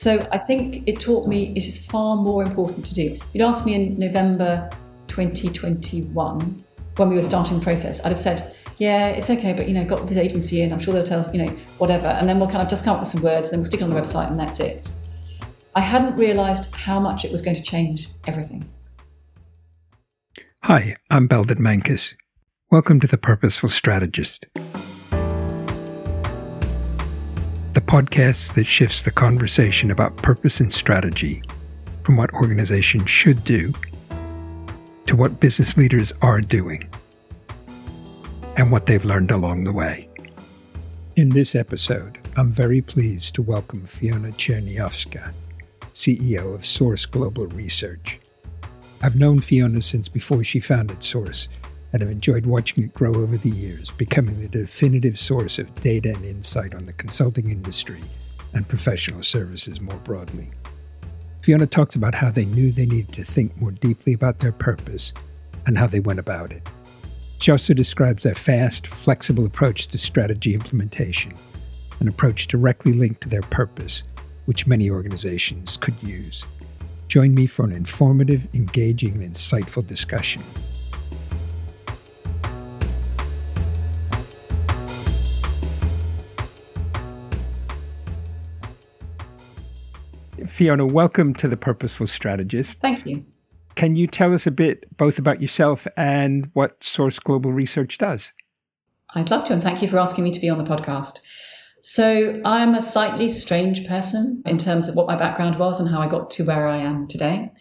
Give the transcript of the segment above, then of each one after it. So I think it taught me it is far more important to do. You'd asked me in November 2021, when we were starting the process, I'd have said, yeah, it's okay, but, you know, got this agency in, I'm sure they'll tell us, you know, whatever. And then we'll kind of just come up with some words, then we'll stick it on the website and that's it. I hadn't realised how much it was going to change everything. Hi, I'm Belded Mancus. Welcome to The Purposeful Strategist, the podcast that shifts the conversation about purpose and strategy from what organizations should do to what business leaders are doing and what they've learned along the way. In this episode, I'm very pleased to welcome Fiona Czerniawska, CEO of Source Global Research. I've known Fiona since before she founded Source and have enjoyed watching it grow over the years, becoming the definitive source of data and insight on the consulting industry and professional services more broadly. Fiona talks about how they knew they needed to think more deeply about their purpose and how they went about it. She also describes their fast, flexible approach to strategy implementation, an approach directly linked to their purpose, which many organizations could use. Join me for an informative, engaging, and insightful discussion. Fiona, welcome to The Purposeful Strategist. Thank you. Can you tell us a bit both about yourself and what Source Global Research does? I'd love to, and thank you for asking me to be on the podcast. So I'm a slightly strange person in terms of what my background was and how I got to where I am today.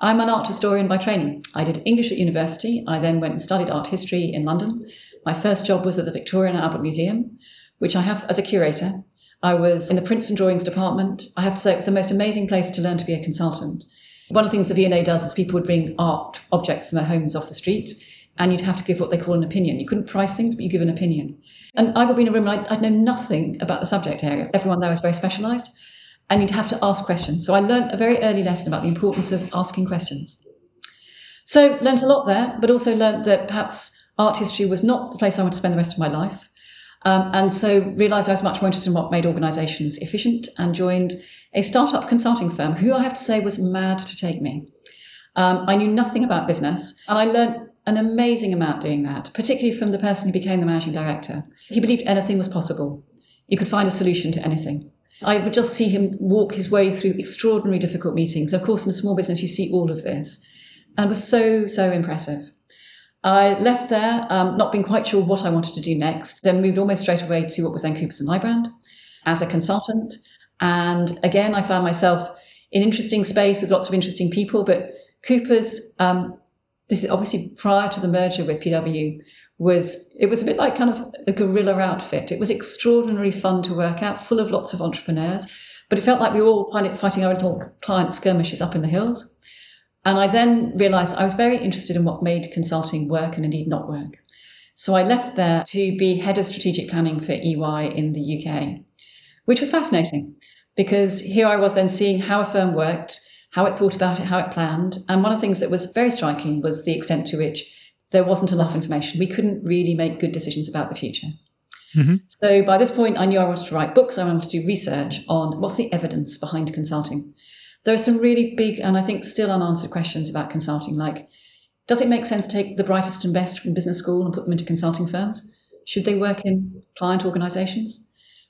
I'm an art historian by training. I did English at university. I then went and studied art history in London. My first job was at the Victoria and Albert Museum, which I have as a curator. I was in the prints and drawings department. I have to say it was the most amazing place to learn to be a consultant. One of the things the V&A does is people would bring art objects from their homes off the street and you'd have to give what they call an opinion. You couldn't price things, but you give an opinion. And I would be in a room and I'd know nothing about the subject area. Everyone there was very specialised and you'd have to ask questions. So I learned a very early lesson about the importance of asking questions. So learned a lot there, but also learned that perhaps art history was not the place I wanted to spend the rest of my life. And so realised I was much more interested in what made organisations efficient and joined a startup consulting firm who I have to say was mad to take me. I knew nothing about business and I learned an amazing amount doing that, particularly from the person who became the managing director. He believed anything was possible. You could find a solution to anything. I would just see him walk his way through extraordinarily difficult meetings. Of course, in a small business, you see all of this, and it was so, so impressive. I left there, not being quite sure what I wanted to do next, then moved almost straight away to what was then Coopers & Lybrand as a consultant. And again, I found myself in interesting space with lots of interesting people. But Coopers, this is obviously prior to the merger with PW, it was a bit like kind of a guerrilla outfit. It was extraordinarily fun to work at, full of lots of entrepreneurs. But it felt like we were all fighting our little client skirmishes up in the hills. And I then realised I was very interested in what made consulting work and indeed not work. So I left there to be head of strategic planning for EY in the UK, which was fascinating because here I was then seeing how a firm worked, how it thought about it, how it planned. And one of the things that was very striking was the extent to which there wasn't enough information. We couldn't really make good decisions about the future. Mm-hmm. So by this point, I knew I wanted to write books. I wanted to do research on what's the evidence behind consulting. There are some really big and I think still unanswered questions about consulting, like, does it make sense to take the brightest and best from business school and put them into consulting firms? Should they work in client organisations?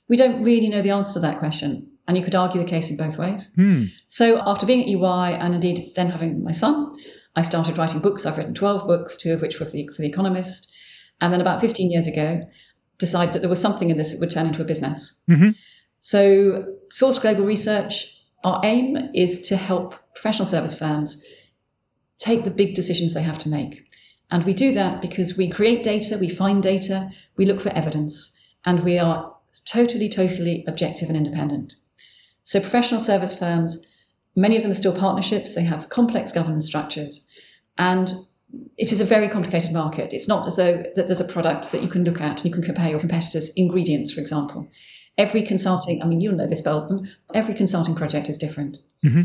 We don't really know the answer to that question, and you could argue the case in both ways. Mm. So after being at EY and indeed then having my son, I started writing books. I've written 12 books, two of which were for The Economist, and then about 15 years ago, decided that there was something in this that would turn into a business. Mm-hmm. So Source Global Research, our aim is to help professional service firms take the big decisions they have to make. And we do that because we create data, we find data, we look for evidence, and we are totally, totally objective and independent. So professional service firms, many of them are still partnerships. They have complex governance structures, and it is a very complicated market. It's not as though that there's a product that you can look at and you can compare your competitors' ingredients, for example. Every consulting, I mean, you'll know this, Belton, every consulting project is different. Mm-hmm.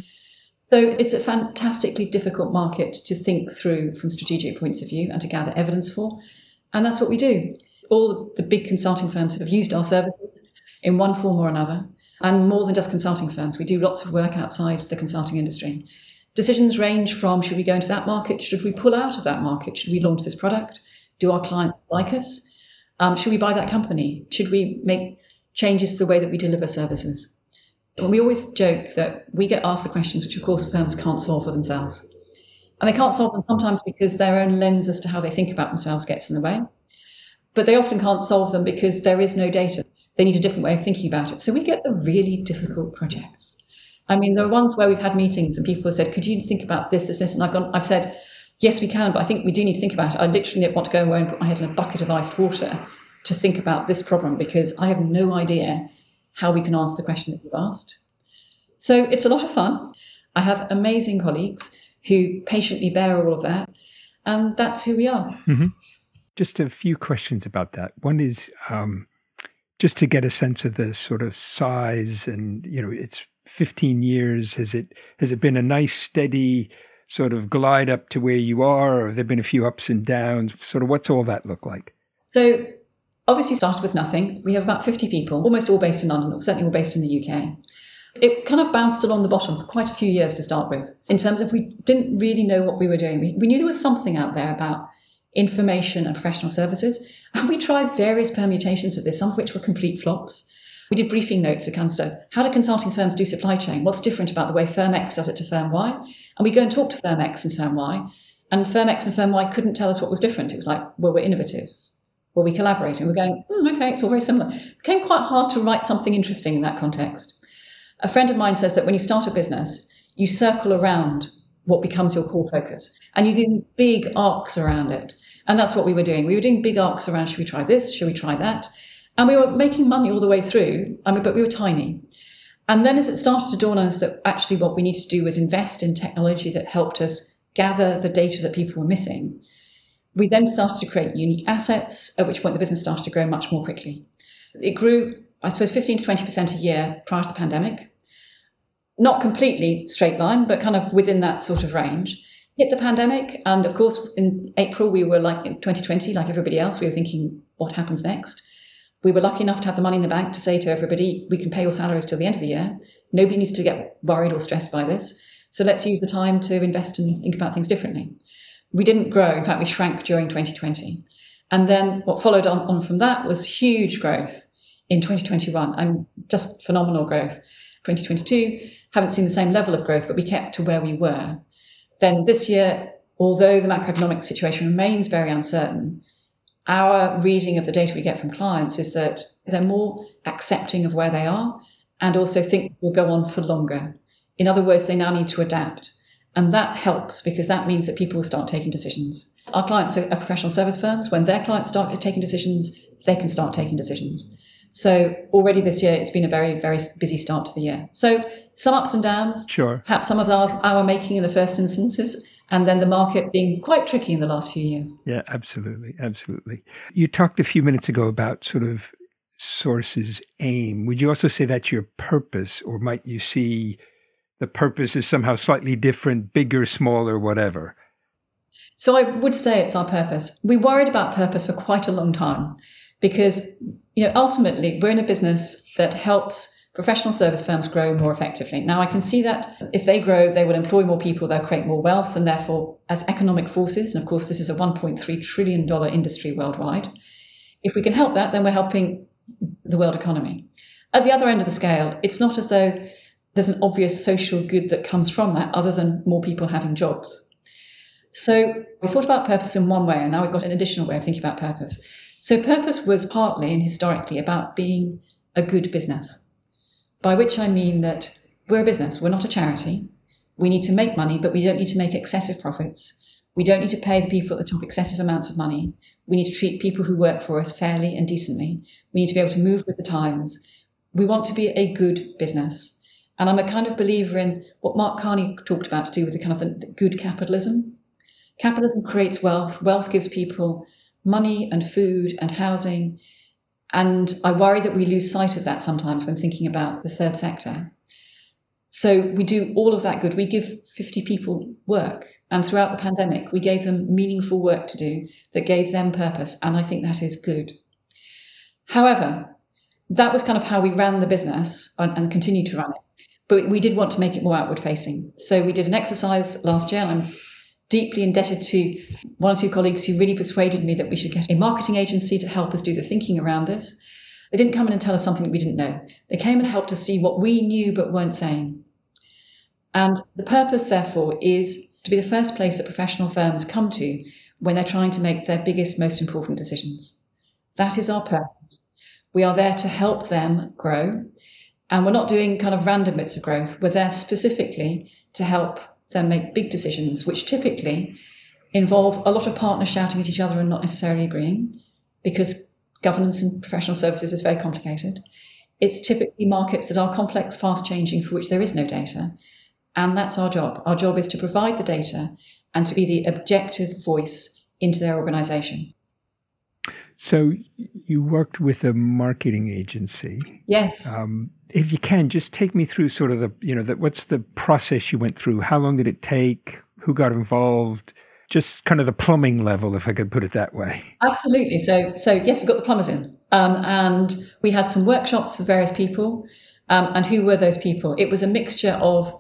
So it's a fantastically difficult market to think through from strategic points of view and to gather evidence for. And that's what we do. All the big consulting firms have used our services in one form or another. and more than just consulting firms. We do lots of work outside the consulting industry. Decisions range from, should we go into that market? Should we pull out of that market? Should we launch this product? Do our clients like us? Should we buy that company? Should we make changes to the way that we deliver services? And we always joke that we get asked the questions which, of course, firms can't solve for themselves. And they can't solve them sometimes because their own lens as to how they think about themselves gets in the way. But they often can't solve them because there is no data. They need a different way of thinking about it. So we get the really difficult projects. I mean, there are ones where we've had meetings and people have said, could you think about this, this, this? And I've said, yes, we can, but I think we do need to think about it. I literally want to go away and put my head in a bucket of iced water to think about this problem because I have no idea how we can answer the question that you've asked. So it's a lot of fun. I have amazing colleagues who patiently bear all of that, and that's who we are. Mm-hmm. Just a few questions about that. One is just to get a sense of the sort of size, and you know, it's 15 years. Has it been a nice steady sort of glide up to where you are, or have there been a few ups and downs? Sort of what's all that look like? So obviously started with nothing. We have about 50 people, almost all based in London, or certainly all based in the UK. It kind of bounced along the bottom for quite a few years to start with, in terms of we didn't really know what we were doing. We knew there was something out there about information and professional services, and we tried various permutations of this, some of which were complete flops. We did briefing notes at Cansto. How do consulting firms do supply chain? What's different about the way firm X does it to firm Y? And we go and talk to firm X and firm Y, and firm X and firm Y couldn't tell us what was different. It was like, well, we're innovative. Where we collaborate, and we're going, okay, it's all very similar. It became quite hard to write something interesting in that context. A friend of mine says that when you start a business, you circle around what becomes your core focus, and you do these big arcs around it. And that's what we were doing. We were doing big arcs around, should we try this? Should we try that? And we were making money all the way through, but we were tiny. And then as it started to dawn on us that actually what we needed to do was invest in technology that helped us gather the data that people were missing, we then started to create unique assets, at which point the business started to grow much more quickly. It grew, I suppose, 15 to 20% a year prior to the pandemic. Not completely straight line, but kind of within that sort of range. Hit the pandemic, and of course, in April, we were like in 2020, like everybody else, we were thinking, what happens next? We were lucky enough to have the money in the bank to say to everybody, we can pay your salaries till the end of the year. Nobody needs to get worried or stressed by this. So let's use the time to invest and think about things differently. We didn't grow. In fact, we shrank during 2020. And then what followed on from that was huge growth in 2021. Just phenomenal growth. 2022, haven't seen the same level of growth, but we kept to where we were. Then this year, although the macroeconomic situation remains very uncertain, our reading of the data we get from clients is that they're more accepting of where they are and also think we'll go on for longer. In other words, they now need to adapt. And that helps because that means that people will start taking decisions. Our clients are professional service firms. When their clients start taking decisions, they can start taking decisions. So already this year, it's been a very, very busy start to the year. So some ups and downs, sure. Perhaps some of ours, our making in the first instances, and then the market being quite tricky in the last few years. Yeah, absolutely. Absolutely. You talked a few minutes ago about sort of Source's aim. Would you also say that's your purpose, or might you see the purpose is somehow slightly different, bigger, smaller, whatever? So I would say it's our purpose. We worried about purpose for quite a long time because, ultimately we're in a business that helps professional service firms grow more effectively. Now, I can see that if they grow, they will employ more people, they'll create more wealth, and therefore, as economic forces, and of course, this is a $1.3 trillion industry worldwide, if we can help that, then we're helping the world economy. At the other end of the scale, it's not as though there's an obvious social good that comes from that other than more people having jobs. So we thought about purpose in one way, and now we've got an additional way of thinking about purpose. So purpose was partly and historically about being a good business, by which I mean that we're a business, we're not a charity. We need to make money, but we don't need to make excessive profits. We don't need to pay the people at the top excessive amounts of money. We need to treat people who work for us fairly and decently. We need to be able to move with the times. We want to be a good business. And I'm a kind of believer in what Mark Carney talked about to do with the kind of the good capitalism. Capitalism creates wealth. Wealth gives people money and food and housing. And I worry that we lose sight of that sometimes when thinking about the third sector. So we do all of that good. We give 50 people work. And throughout the pandemic, we gave them meaningful work to do that gave them purpose. And I think that is good. However, that was kind of how we ran the business and continue to run it. But we did want to make it more outward facing. So we did an exercise last year. I'm deeply indebted to one or two colleagues who really persuaded me that we should get a marketing agency to help us do the thinking around this. They didn't come in and tell us something that we didn't know. They came and helped us see what we knew but weren't saying. And the purpose, therefore, is to be the first place that professional firms come to when they're trying to make their biggest, most important decisions. That is our purpose. We are there to help them grow. And we're not doing kind of random bits of growth. We're there specifically to help them make big decisions, which typically involve a lot of partners shouting at each other and not necessarily agreeing, because governance in professional services is very complicated. It's typically markets that are complex, fast-changing, for which there is no data. And that's our job. Our job is to provide the data and to be the objective voice into their organisation. So you worked with a marketing agency. Yes. If you can, just take me through sort of what's the process you went through? How long did it take? Who got involved? Just kind of the plumbing level, if I could put it that way. Absolutely. So yes, we got the plumbers in. And we had some workshops for various people. And who were those people? It was a mixture of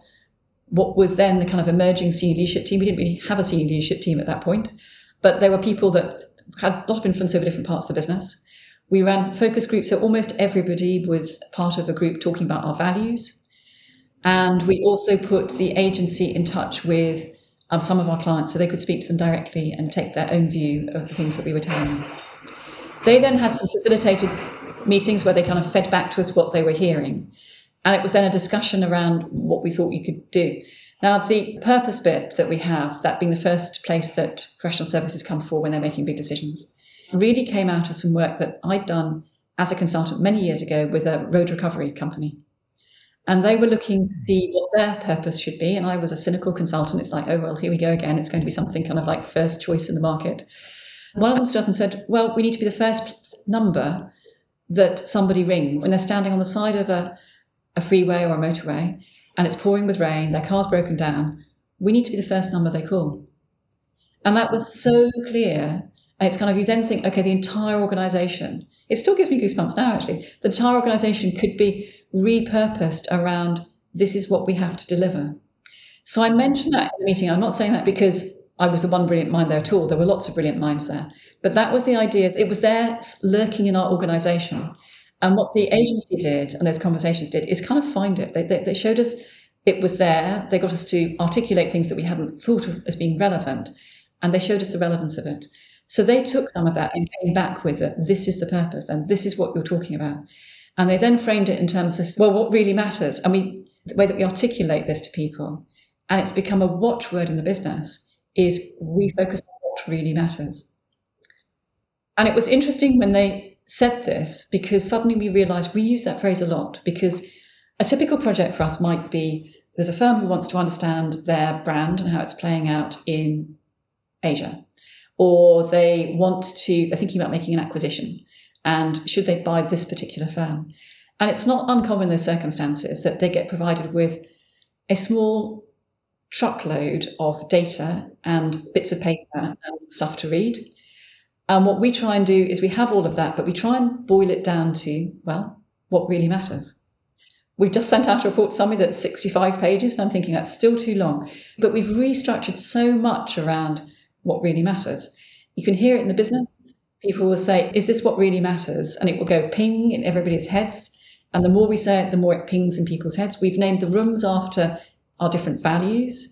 what was then the kind of emerging senior leadership team. We didn't really have a senior leadership team at that point, but there were people that had a lot of influence over different parts of the business. We ran focus groups, so almost everybody was part of a group talking about our values. And we also put the agency in touch with some of our clients so they could speak to them directly and take their own view of the things that we were telling them. They then had some facilitated meetings where they kind of fed back to us what they were hearing. And it was then a discussion around what we thought you could do. Now, the purpose bit that we have, that being the first place that professional services come for when they're making big decisions, really came out of some work that I'd done as a consultant many years ago with a road recovery company. And they were looking to see what their purpose should be. And I was a cynical consultant. It's like, oh, well, here we go again. It's going to be something kind of like first choice in the market. One of them stood up and said, well, we need to be the first number that somebody rings when they're standing on the side of a freeway or a motorway, and it's pouring with rain, their car's broken down. We need to be the first number they call. And that was so clear. And it's kind of, you then think, okay, the entire organisation, it still gives me goosebumps now, actually. The entire organisation could be repurposed around this is what we have to deliver. So I mentioned that in the meeting. I'm not saying that because I was the one brilliant mind there at all. There were lots of brilliant minds there. But that was the idea. It was there lurking in our organisation. And what the agency did and those conversations did is kind of find it. They showed us it was there. They got us to articulate things that we hadn't thought of as being relevant. And they showed us the relevance of it. So they took some of that and came back with that this is the purpose and this is what you're talking about. And they then framed it in terms of, well, what really matters? And the way that we articulate this to people, and it's become a watchword in the business, is we focus on what really matters. And it was interesting when they said this, because suddenly we realised we use that phrase a lot, because a typical project for us might be there's a firm who wants to understand their brand and how it's playing out in Asia, or they're thinking about making an acquisition and should they buy this particular firm. And it's not uncommon in those circumstances that they get provided with a small truckload of data and bits of paper and stuff to read. And what we try and do is we have all of that, but we try and boil it down to, well, what really matters. We've just sent out a report summary that's 65 pages, and I'm thinking that's still too long. But we've restructured so much around what really matters. You can hear it in the business. People will say, is this what really matters? And it will go ping in everybody's heads. And the more we say it, the more it pings in people's heads. We've named the rooms after our different values.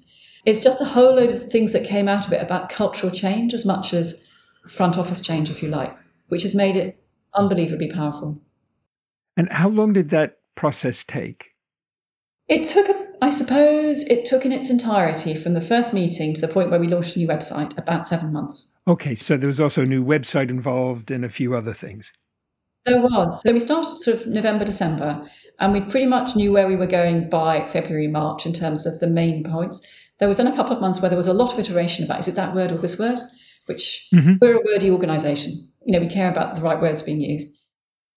It's just a whole load of things that came out of it about cultural change as much as front office change, if you like, which has made it unbelievably powerful. And how long did that process take? It took in its entirety from the first meeting to the point where we launched a new website, about 7 months. Okay, so there was also a new website involved and a few other things. There was. So we started sort of November, December, and we pretty much knew where we were going by February, March in terms of the main points. There was then a couple of months where there was a lot of iteration about, is it that word or this word? Which we're a wordy organisation. We care about the right words being used.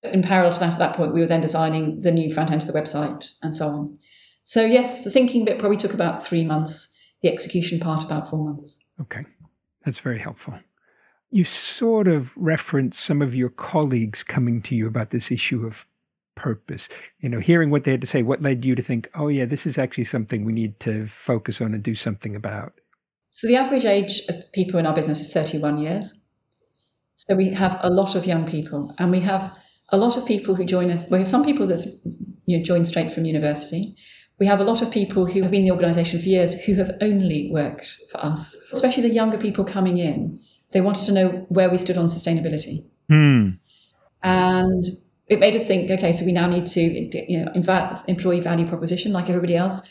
In parallel to that, at that point, we were then designing the new front end of the website and so on. So yes, the thinking bit probably took about 3 months, the execution part about 4 months. Okay, that's very helpful. You sort of referenced some of your colleagues coming to you about this issue of purpose. You know, hearing what they had to say, what led you to think, oh yeah, this is actually something we need to focus on and do something about? So the average age of people in our business is 31 years. So we have a lot of young people, and we have a lot of people who join us. We have some people that join straight from university. We have a lot of people who have been in the organisation for years who have only worked for us, especially the younger people coming in. They wanted to know where we stood on sustainability. Mm. And it made us think, okay, so we now need to employee value proposition like everybody else.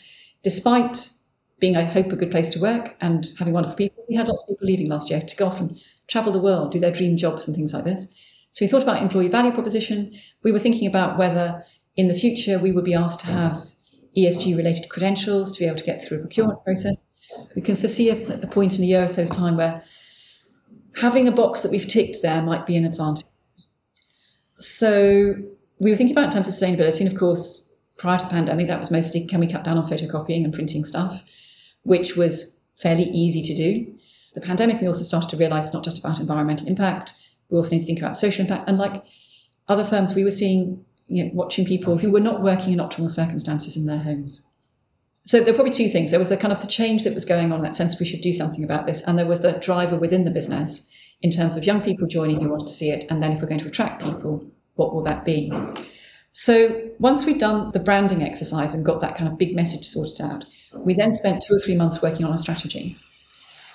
Despite being, I hope, a good place to work and having wonderful people, we had lots of people leaving last year to go off and travel the world, do their dream jobs and things like this. So we thought about employee value proposition. We were thinking about whether in the future we would be asked to have ESG-related credentials to be able to get through a procurement process. We can foresee a point in a year or so's time where having a box that we've ticked there might be an advantage. So we were thinking about in terms of sustainability, and of course, prior to the pandemic, that was mostly, can we cut down on photocopying and printing stuff, which was fairly easy to do. The pandemic, we also started to realise it's not just about environmental impact. We also need to think about social impact. And like other firms, we were seeing, watching people who were not working in optimal circumstances in their homes. So there were probably two things. There was the kind of the change that was going on in that sense, we should do something about this. And there was the driver within the business in terms of young people joining who want to see it. And then if we're going to attract people, what will that be? So once we'd done the branding exercise and got that kind of big message sorted out, we then spent 2 or 3 months working on our strategy.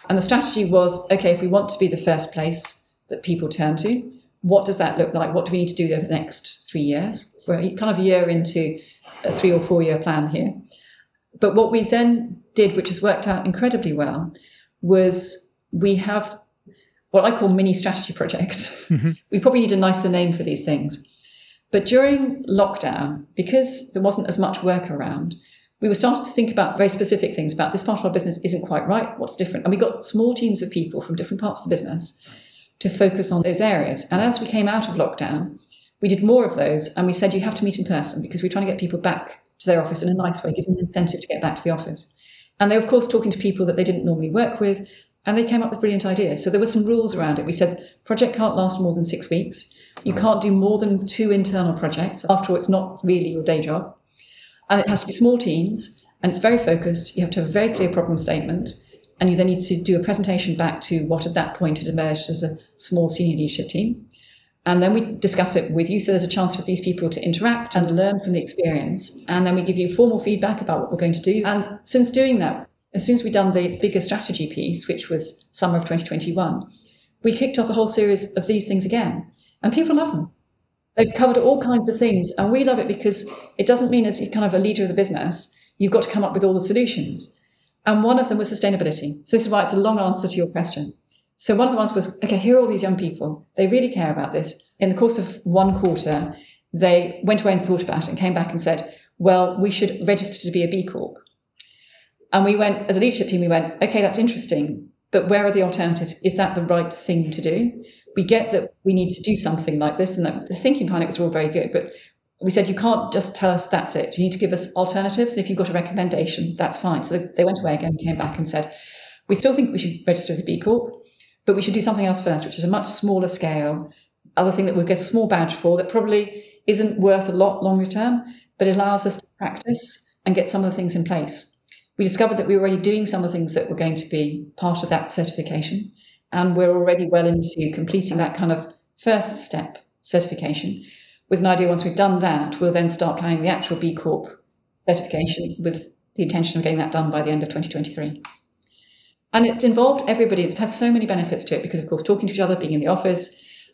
And the strategy was, okay, if we want to be the first place that people turn to, what does that look like? What do we need to do over the next 3 years? We're kind of a year into a 3 or 4 year plan here. But what we then did, which has worked out incredibly well, was we have what I call mini strategy projects. Mm-hmm. We probably need a nicer name for these things. But during lockdown, because there wasn't as much work around, we were starting to think about very specific things about this part of our business isn't quite right, what's different. And we got small teams of people from different parts of the business to focus on those areas. And as we came out of lockdown, we did more of those, and we said you have to meet in person because we're trying to get people back to their office in a nice way, giving them incentive to get back to the office. And they were, of course, talking to people that they didn't normally work with, and they came up with brilliant ideas. So there were some rules around it. We said project can't last more than 6 weeks. You can't do more than 2 internal projects. After all, it's not really your day job. And it has to be small teams, and it's very focused. You have to have a very clear problem statement, and you then need to do a presentation back to what at that point had emerged as a small senior leadership team. And then we discuss it with you, so there's a chance for these people to interact and learn from the experience. And then we give you formal feedback about what we're going to do. And since doing that, as soon as we'd done the bigger strategy piece, which was summer of 2021, we kicked off a whole series of these things again. And people love them. They've covered all kinds of things, and we love it because it doesn't mean as kind of a leader of the business, you've got to come up with all the solutions. And one of them was sustainability. So this is why it's a long answer to your question. So one of the ones was, okay, here are all these young people. They really care about this. In the course of 1 quarter, they went away and thought about it and came back and said, well, we should register to be a B Corp. And we went, as a leadership team, we went, okay, that's interesting, but where are the alternatives? Is that the right thing to do? We get that we need to do something like this, and that the thinking behind it was all very good, but we said, you can't just tell us that's it. You need to give us alternatives. If you've got a recommendation, that's fine. So they went away again and came back and said, we still think we should register as a B Corp, but we should do something else first, which is a much smaller scale, other thing that we'll get a small badge for that probably isn't worth a lot longer term, but it allows us to practice and get some of the things in place. We discovered that we were already doing some of the things that were going to be part of that certification, and we're already well into completing that kind of first step certification, with an idea once we've done that, we'll then start planning the actual B Corp certification with the intention of getting that done by the end of 2023. And it's involved everybody. It's had so many benefits to it because, of course, talking to each other, being in the office,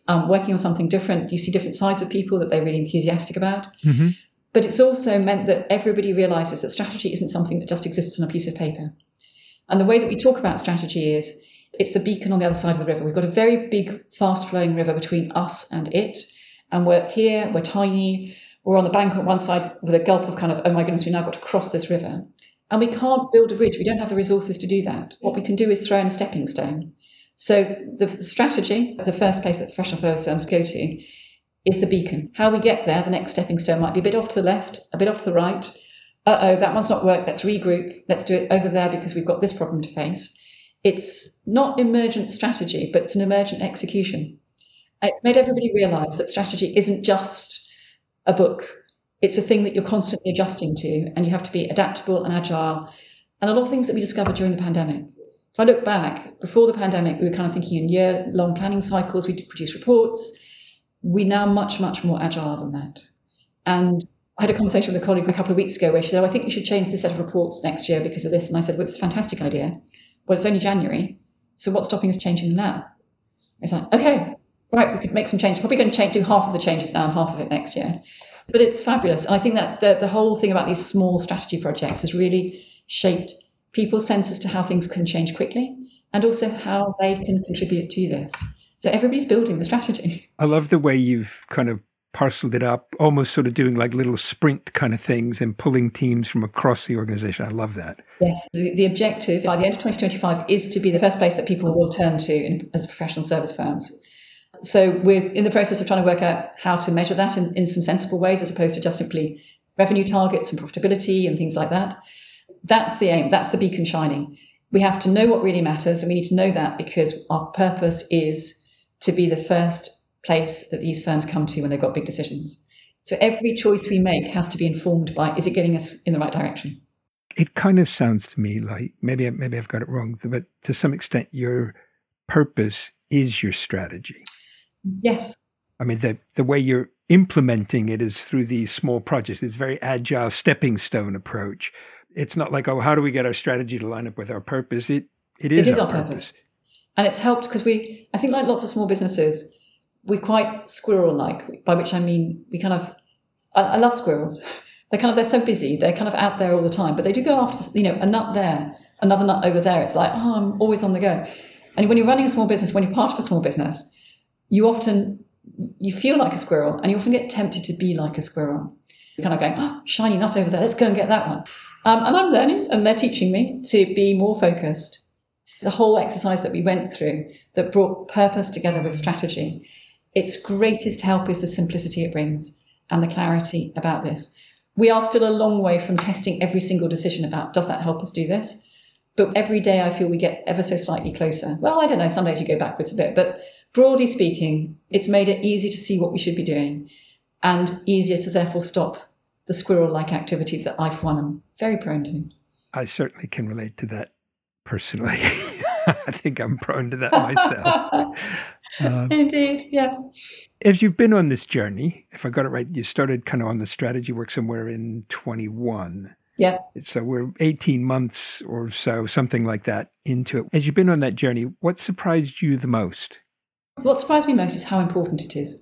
working on something different, you see different sides of people that they're really enthusiastic about. Mm-hmm. But it's also meant that everybody realizes that strategy isn't something that just exists on a piece of paper. And the way that we talk about strategy is it's the beacon on the other side of the river. We've got a very big, fast-flowing river between us and it. And we're here, we're tiny, we're on the bank on one side with a gulp of kind of, oh my goodness, we've now got to cross this river. And we can't build a bridge. We don't have the resources to do that. What we can do is throw in a stepping stone. So the strategy, the first place that professional firms go to, is the beacon. How we get there, the next stepping stone might be a bit off to the left, a bit off to the right. Uh-oh, that one's not worked. Let's regroup. Let's do it over there because we've got this problem to face. It's not emergent strategy, but it's an emergent execution. It's made everybody realise that strategy isn't just a book. It's a thing that you're constantly adjusting to, and you have to be adaptable and agile. And a lot of things that we discovered during the pandemic. If I look back, before the pandemic, we were kind of thinking in year-long planning cycles, we'd produce reports. We're now much, much more agile than that. And I had a conversation with a colleague a couple of weeks ago where she said, oh, I think you should change this set of reports next year because of this. And I said, well, it's a fantastic idea. Well, it's only January, so what's stopping us changing them now? It's like, okay, right, we could make some changes. Probably going to do half of the changes now and half of it next year. But it's fabulous. And I think that the whole thing about these small strategy projects has really shaped people's sense as to how things can change quickly and also how they can contribute to this. So everybody's building the strategy. I love the way you've kind of parceled it up, almost sort of doing like little sprint kind of things and pulling teams from across the organization. I love that. Yes. The objective by the end of 2025 is to be the first place that people will turn to as professional service firms. So we're in the process of trying to work out how to measure that in some sensible ways, as opposed to just simply revenue targets and profitability and things like that. That's the aim. That's the beacon shining. We have to know what really matters, and we need to know that because our purpose is to be the first place that these firms come to when they've got big decisions. So every choice we make has to be informed by, is it getting us in the right direction? It kind of sounds to me like, maybe I've got it wrong, but to some extent, your purpose is your strategy. Yes. I mean, the way you're implementing it is through these small projects. It's a very agile stepping stone approach. It's not like, oh, how do we get our strategy to line up with our purpose? It is our purpose. And it's helped because I think like lots of small businesses, we're quite squirrel-like, by which I mean we kind of, I love squirrels. They're so busy. They're kind of out there all the time, but they do go after, a nut there, another nut over there. It's like, oh, I'm always on the go. And when you're running a small business, when you're part of a small business, you feel like a squirrel and you often get tempted to be like a squirrel. You're kind of going, oh, shiny nut over there. Let's go and get that one. And I'm learning and they're teaching me to be more focused. The whole exercise that we went through that brought purpose together with strategy, its greatest help is the simplicity it brings and the clarity about this. We are still a long way from testing every single decision about, does that help us do this? But every day I feel we get ever so slightly closer. Well, I don't know, some days you go backwards a bit, but broadly speaking, it's made it easy to see what we should be doing and easier to therefore stop the squirrel-like activity that I, for one, am very prone to. I certainly can relate to that. Personally, I think I'm prone to that myself. Indeed, yeah. If you've been on this journey, if I got it right, you started kind of on the strategy work somewhere in 21. Yeah. So we're 18 months or so, something like that, into it. As you've been on that journey, what surprised you the most? What surprised me most is how important it is.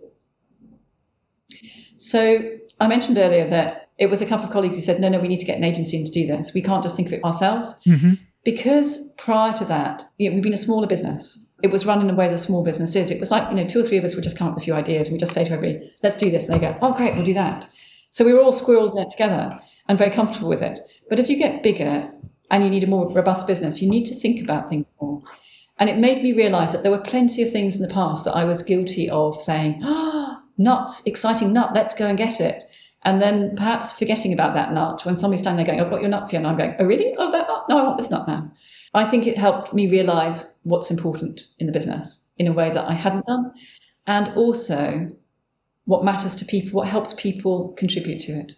So I mentioned earlier that it was a couple of colleagues who said, no, we need to get an agency in to do this. We can't just think of it ourselves. Mm-hmm. Because prior to that, we've been a smaller business. It was run in the way the small business is. It was like, two or three of us would just come up with a few ideas and we just say to everybody, let's do this. And they go, oh, great, we'll do that. So we were all squirrels in it together and very comfortable with it. But as you get bigger and you need a more robust business, you need to think about things more. And it made me realize that there were plenty of things in the past that I was guilty of saying, nuts, exciting nut, let's go and get it. And then perhaps forgetting about that nut when somebody's standing there going, I've got your nut, Fiona. I'm going, oh, really? Oh, that nut? No, I want this nut now. I think it helped me realise what's important in the business in a way that I hadn't done. And also what matters to people, what helps people contribute to it.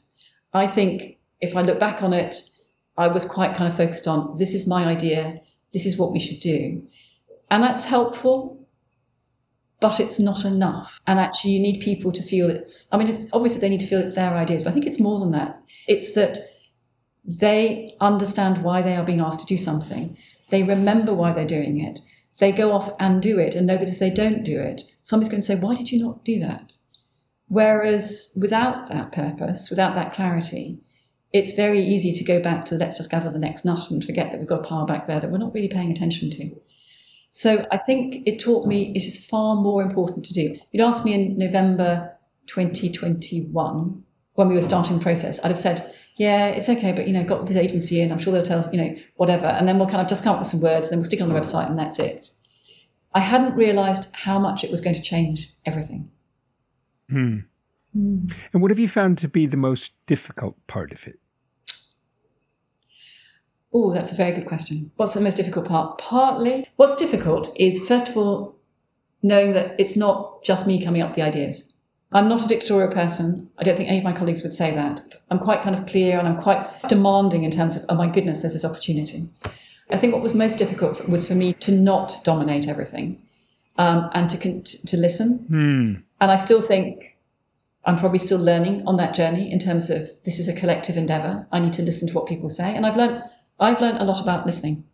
I think if I look back on it, I was quite kind of focused on this is my idea. This is what we should do. And that's helpful. But it's not enough. And actually you need people to feel it's obviously they need to feel it's their ideas, but I think it's more than that. It's that they understand why they are being asked to do something. They remember why they're doing it. They go off and do it and know that if they don't do it, somebody's going to say, why did you not do that? Whereas without that purpose, without that clarity, it's very easy to go back to let's just gather the next nut and forget that we've got a pile back there that we're not really paying attention to. So I think it taught me it is far more important to do. You'd asked me in November 2021, when we were starting the process, I'd have said, yeah, it's okay, but, got this agency in, I'm sure they'll tell us, whatever. And then we'll kind of just come up with some words and then we'll stick it on the website and that's it. I hadn't realised how much it was going to change everything. Hmm. Mm. And what have you found to be the most difficult part of it? Oh, that's a very good question. What's the most difficult part? Partly, what's difficult is, first of all, knowing that it's not just me coming up with the ideas. I'm not a dictatorial person. I don't think any of my colleagues would say that. I'm quite kind of clear and I'm quite demanding in terms of, oh my goodness, there's this opportunity. I think what was most difficult was for me to not dominate everything and to listen. Mm. And I still think I'm probably still learning on that journey in terms of this is a collective endeavour. I need to listen to what people say. And I've learned a lot about listening.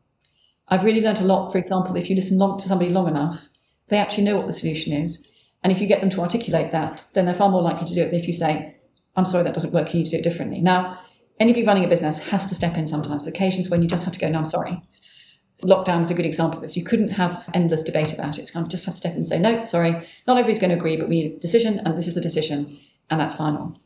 I've really learned a lot, for example, if you listen to somebody long enough, they actually know what the solution is. And if you get them to articulate that, then they're far more likely to do it than if you say, I'm sorry, that doesn't work, you need to do it differently. Now, anybody running a business has to step in sometimes, occasions when you just have to go, no, I'm sorry. Lockdown is a good example of this. You couldn't have endless debate about it. It's kind of just have to step in and say, no, sorry, not everybody's going to agree, but we need a decision, and this is the decision, and that's final.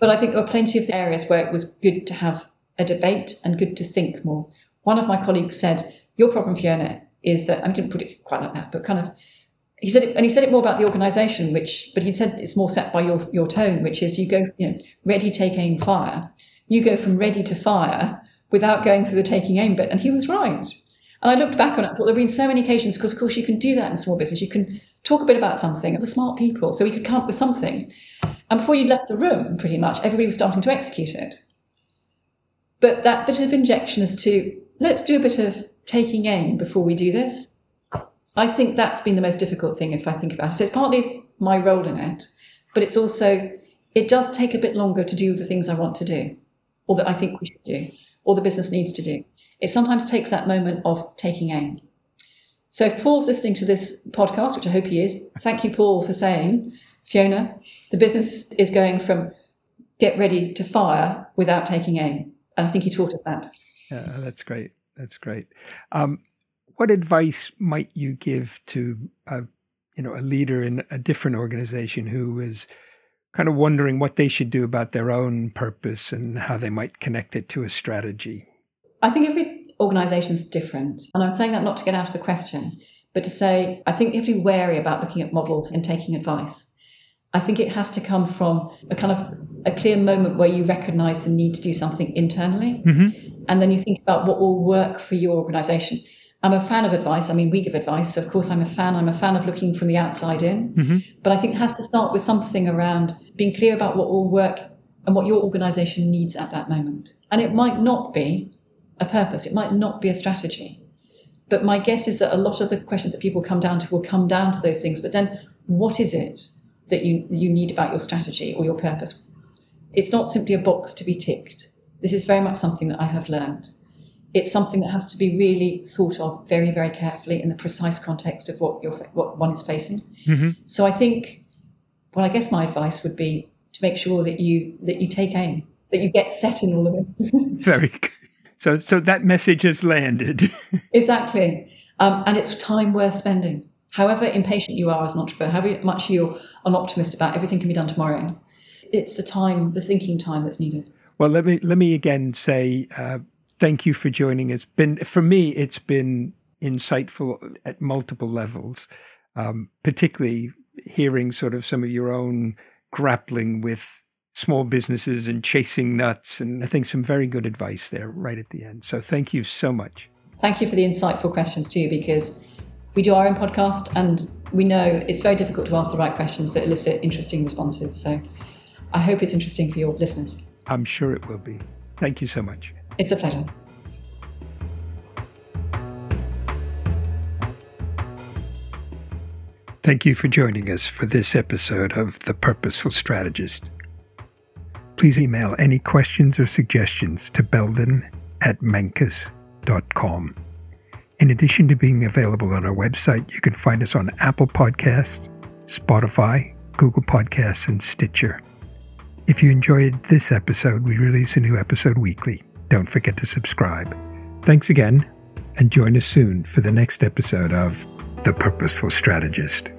But I think there were plenty of areas where it was good to have a debate and good to think more. One of my colleagues said, your problem, Fiona, is that, I didn't put it quite like that, but kind of, he said it, and he said it more about the organisation, but he said it's more set by your tone, which is you go, ready, take aim, fire. You go from ready to fire without going through the taking aim bit. And he was right. And I looked back on it, but there have been so many occasions, because of course you can do that in small business. You can talk a bit about something, and we're smart people, so we could come up with something. And before you left the room, pretty much, everybody was starting to execute it. But that bit of injection as to, let's do a bit of taking aim before we do this. I think that's been the most difficult thing if I think about it. So it's partly my role in it, but it's also, it does take a bit longer to do the things I want to do, or that I think we should do, or the business needs to do. It sometimes takes that moment of taking aim. So if Paul's listening to this podcast, which I hope he is, thank you, Paul, for saying, Fiona, the business is going from get ready to fire without taking aim. And I think he taught us that. Yeah, that's great. That's great. What advice might you give to a leader in a different organization who is kind of wondering what they should do about their own purpose and how they might connect it to a strategy? I think every organization's different. And I'm saying that not to get out of the question, but to say, I think you have to be wary about looking at models and taking advice. I think it has to come from a kind of a clear moment where you recognize the need to do something internally. Mm-hmm. And then you think about what will work for your organization. I'm a fan of advice. I mean, we give advice. So of course, I'm a fan of looking from the outside in. Mm-hmm. But I think it has to start with something around being clear about what will work and what your organisation needs at that moment. And it might not be a purpose. It might not be a strategy. But my guess is that a lot of the questions that people come down to will come down to those things. But then what is it that you need about your strategy or your purpose? It's not simply a box to be ticked. This is very much something that I have learned. It's something that has to be really thought of very, very carefully in the precise context of what one is facing. Mm-hmm. So I think, I guess my advice would be to make sure that you take aim, that you get set in all of it. Very good. So that message has landed. Exactly. And it's time worth spending. However impatient you are as an entrepreneur, however much you're an optimist about everything can be done tomorrow, it's the time, the thinking time that's needed. Well, let me again say... thank you for joining us. For me, it's been insightful at multiple levels, particularly hearing sort of some of your own grappling with small businesses and chasing nuts. And I think some very good advice there right at the end. So thank you so much. Thank you for the insightful questions too, because we do our own podcast and we know it's very difficult to ask the right questions that elicit interesting responses. So I hope it's interesting for your listeners. I'm sure it will be. Thank you so much. It's a pleasure. Thank you for joining us for this episode of The Purposeful Strategist. Please email any questions or suggestions to belden@mancus.com. In addition to being available on our website, you can find us on Apple Podcasts, Spotify, Google Podcasts, and Stitcher. If you enjoyed this episode, we release a new episode weekly. Don't forget to subscribe. Thanks again, and join us soon for the next episode of The Purposeful Strategist.